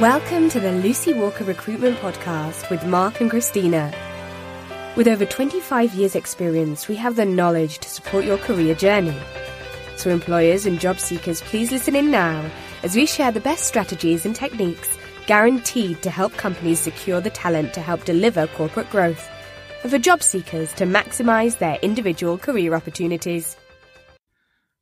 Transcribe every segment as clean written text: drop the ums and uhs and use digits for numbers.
Welcome to the Lucy Walker Recruitment Podcast with Mark and Christina. With over 25 years experience, we have the knowledge to support your career journey. So employers and job seekers, please listen in now as we share the best strategies and techniques guaranteed to help companies secure the talent to help deliver corporate growth and for job seekers to maximize their individual career opportunities.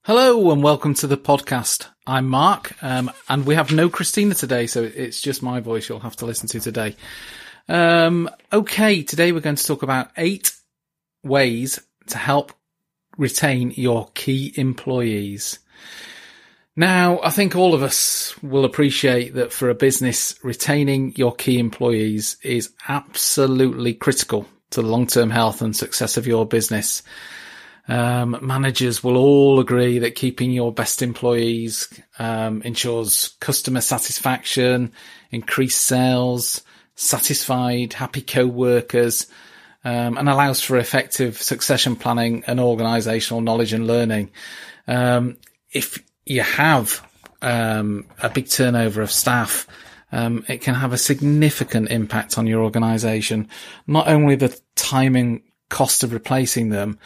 Hello and welcome to the podcast. I'm Mark, and we have no Christina today, so it's just my voice you'll have to listen to today. Okay, today we're going to talk about 8 ways to help retain your key employees. Now, I think all of us will appreciate that for a business, retaining your key employees is absolutely critical to the long-term health and success of your business. Managers will all agree that keeping your best employees ensures customer satisfaction, increased sales, satisfied, happy co-workers, and allows for effective succession planning and organisational knowledge and learning. If you have a big turnover of staff, it can have a significant impact on your organisation. Not only the time and cost of replacing them,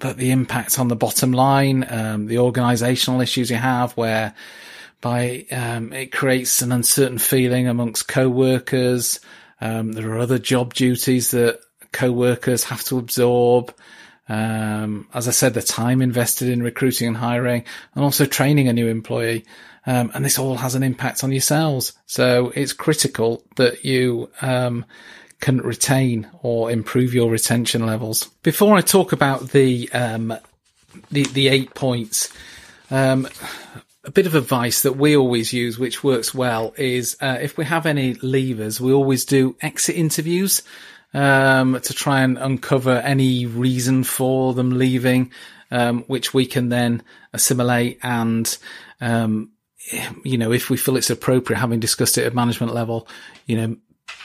but the impact on the bottom line, the organisational issues you have whereby it creates an uncertain feeling amongst co-workers. There are other job duties that co-workers have to absorb. As I said, the time invested in recruiting and hiring and also training a new employee. And this all has an impact on yourselves. So it's critical that you can retain or improve your retention levels. Before I talk about the 8 points, a bit of advice that we always use, which works well, is if we have any leavers, we always do exit interviews to try and uncover any reason for them leaving, which we can then assimilate and if we feel it's appropriate, having discussed it at management level,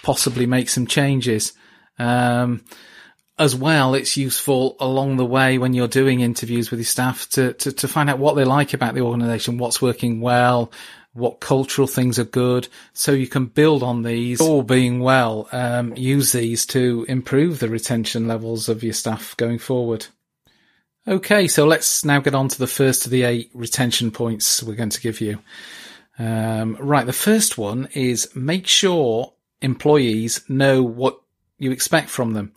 possibly make some changes. As well, it's useful along the way when you're doing interviews with your staff to find out what they like about the organisation, what's working well, what cultural things are good, so you can build on these. All being well, use these to improve the retention levels of your staff going forward. Okay, so let's now get on to the first of the 8 retention points we're going to give you. Right, the first one is make sure employees know what you expect from them.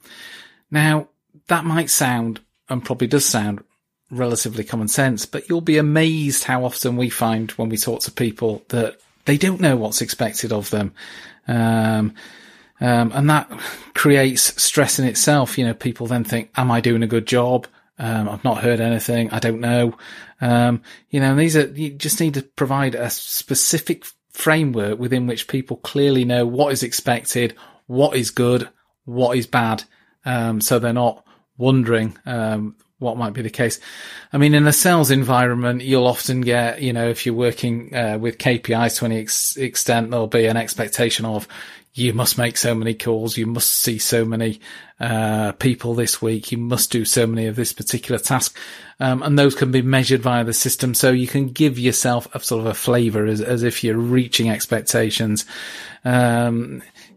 Now, that might sound, and probably does sound, relatively common sense, but you'll be amazed how often we find when we talk to people that they don't know what's expected of them. And that creates stress in itself. People then think, am I doing a good job? I've not heard anything. I don't know. You just need to provide a specific framework within which people clearly know what is expected, what is good, what is bad. So they're not wondering what might be the case. I mean, in a sales environment, you'll often get, if you're working with KPIs to any extent, there'll be an expectation of you must make so many calls, you must see so many people this week, you must do so many of this particular task. And those can be measured via the system, so you can give yourself a sort of a flavour as if you're reaching expectations.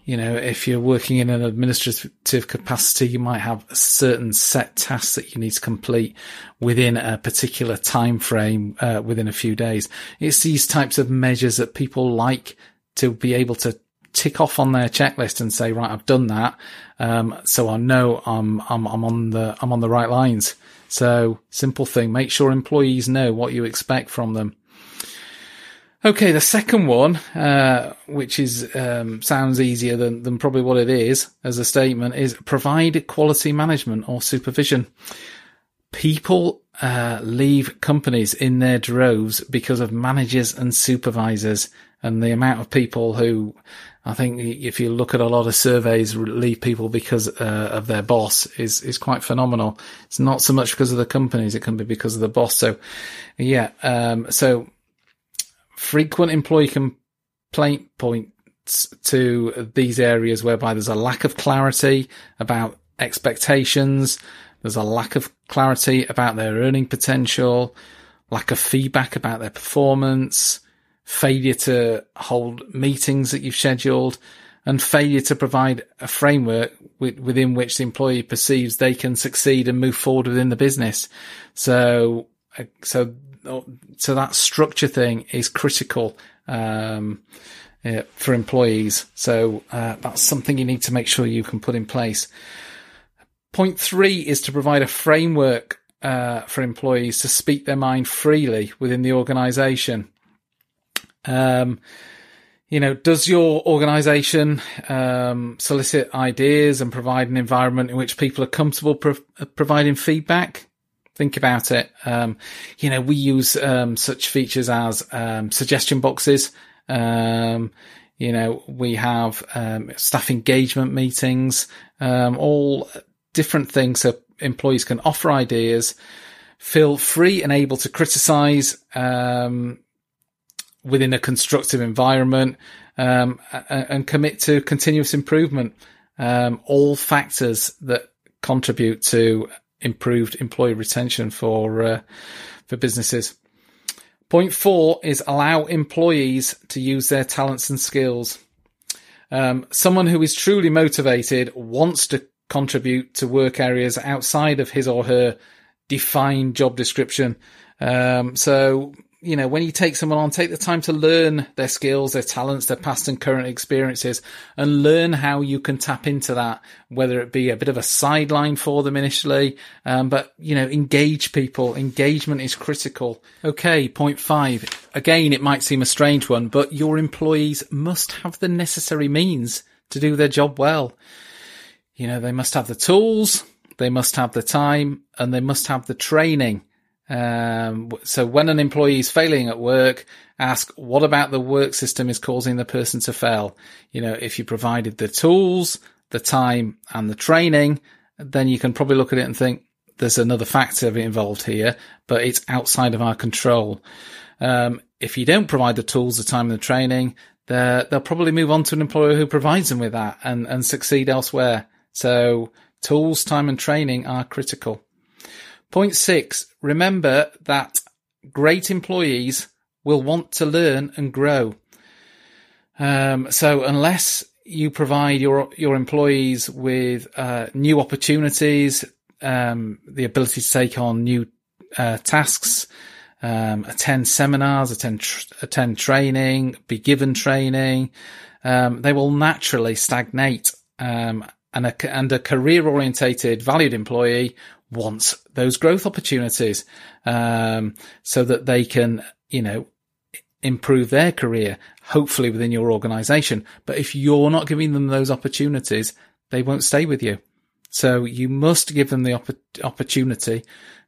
If you're working in an administrative capacity, you might have a certain set tasks that you need to complete within a particular time frame, within a few days. It's these types of measures that people like to be able to tick off on their checklist and say, right, I've done that. So I know I'm on the right lines. So simple thing, make sure employees know what you expect from them. Okay, the second one, which is sounds easier than probably what it is as a statement, is provide quality management or supervision. People leave companies in their droves because of managers and supervisors, and the amount of people who, I think if you look at a lot of surveys, leave people because of their boss is quite phenomenal. It's not so much because of the companies, it can be because of the boss. So frequent employee complaint points to these areas whereby there's a lack of clarity about expectations, there's a lack of clarity about their earning potential, lack of feedback about their performance, failure to hold meetings that you've scheduled, and failure to provide a framework within which the employee perceives they can succeed and move forward within the business. So that structure thing is critical for employees. So that's something you need to make sure you can put in place. Point 3 is to provide a framework for employees to speak their mind freely within the organization. Does your organization solicit ideas and provide an environment in which people are comfortable providing feedback? Think about it. We use such features as suggestion boxes. We have staff engagement meetings, all different things so employees can offer ideas, feel free and able to criticize within a constructive environment, and commit to continuous improvement, all factors that contribute to improved employee retention for businesses. Point 4 is allow employees to use their talents and skills. Someone who is truly motivated wants to contribute to work areas outside of his or her defined job description. When you take someone on, take the time to learn their skills, their talents, their past and current experiences, and learn how you can tap into that, whether it be a bit of a sideline for them initially. Engage people. Engagement is critical. Okay. Point 5. Again, it might seem a strange one, but your employees must have the necessary means to do their job well. They must have the tools, they must have the time, and they must have the training. So when an employee is failing at work, ask what about the work system is causing the person to fail? If you provided the tools, the time and the training, then you can probably look at it and think there's another factor involved here, but it's outside of our control. If you don't provide the tools, the time and the training, they'll probably move on to an employer who provides them with that and succeed elsewhere. So tools, time and training are critical. Point 6, remember that great employees will want to learn and grow. So unless you provide your employees with new opportunities, the ability to take on new tasks, attend seminars, attend training, be given training, they will naturally stagnate. And a career-orientated, valued employee wants those growth opportunities, so that they can, improve their career, hopefully within your organization. But if you're not giving them those opportunities, they won't stay with you. So you must give them the opportunity,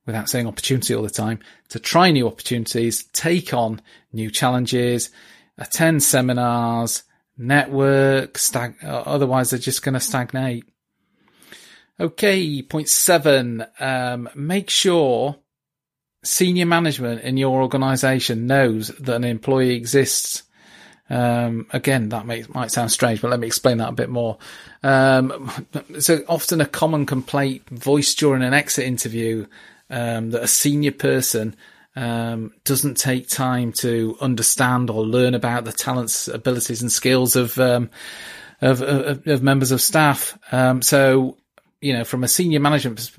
without saying opportunity all the time, to try new opportunities, take on new challenges, attend seminars, network, otherwise they're just going to stagnate. Okay, point 7, make sure senior management in your organization knows that an employee exists. Again, that might sound strange, but let me explain that a bit more. So often a common complaint voiced during an exit interview, that a senior person doesn't take time to understand or learn about the talents, abilities and skills of members of staff. From a senior management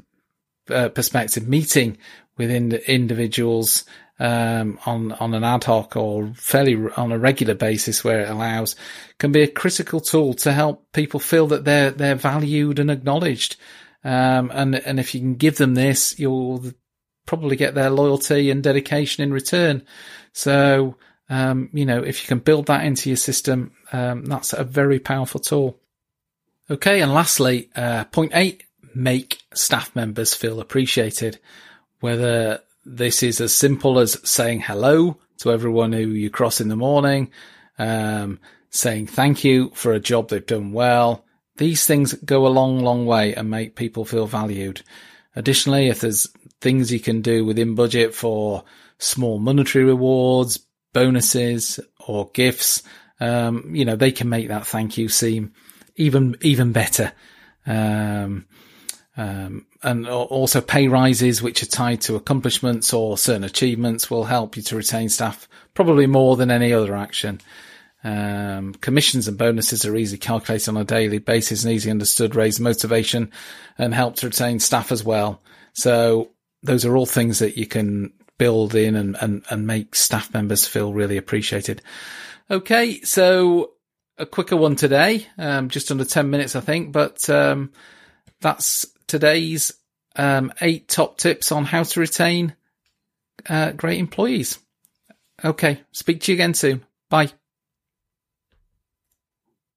perspective, meeting within the individuals on an ad hoc or fairly on a regular basis where it allows can be a critical tool to help people feel that they're valued and acknowledged. And if you can give them this, you'll probably get their loyalty and dedication in return. So, if you can build that into your system, that's a very powerful tool. Okay, and lastly, point 8, make staff members feel appreciated. Whether this is as simple as saying hello to everyone who you cross in the morning, saying thank you for a job they've done well. These things go a long, long way and make people feel valued. Additionally, if there's things you can do within budget for small monetary rewards, bonuses or gifts, they can make that thank you seem even better. And also pay rises, which are tied to accomplishments or certain achievements, will help you to retain staff probably more than any other action. Commissions and bonuses are easily calculated on a daily basis and easily understood, raise motivation and help to retain staff as well. So those are all things that you can build in and make staff members feel really appreciated. Okay, so a quicker one today, just under 10 minutes, I think, but that's today's 8 top tips on how to retain great employees. Okay, speak to you again soon. Bye.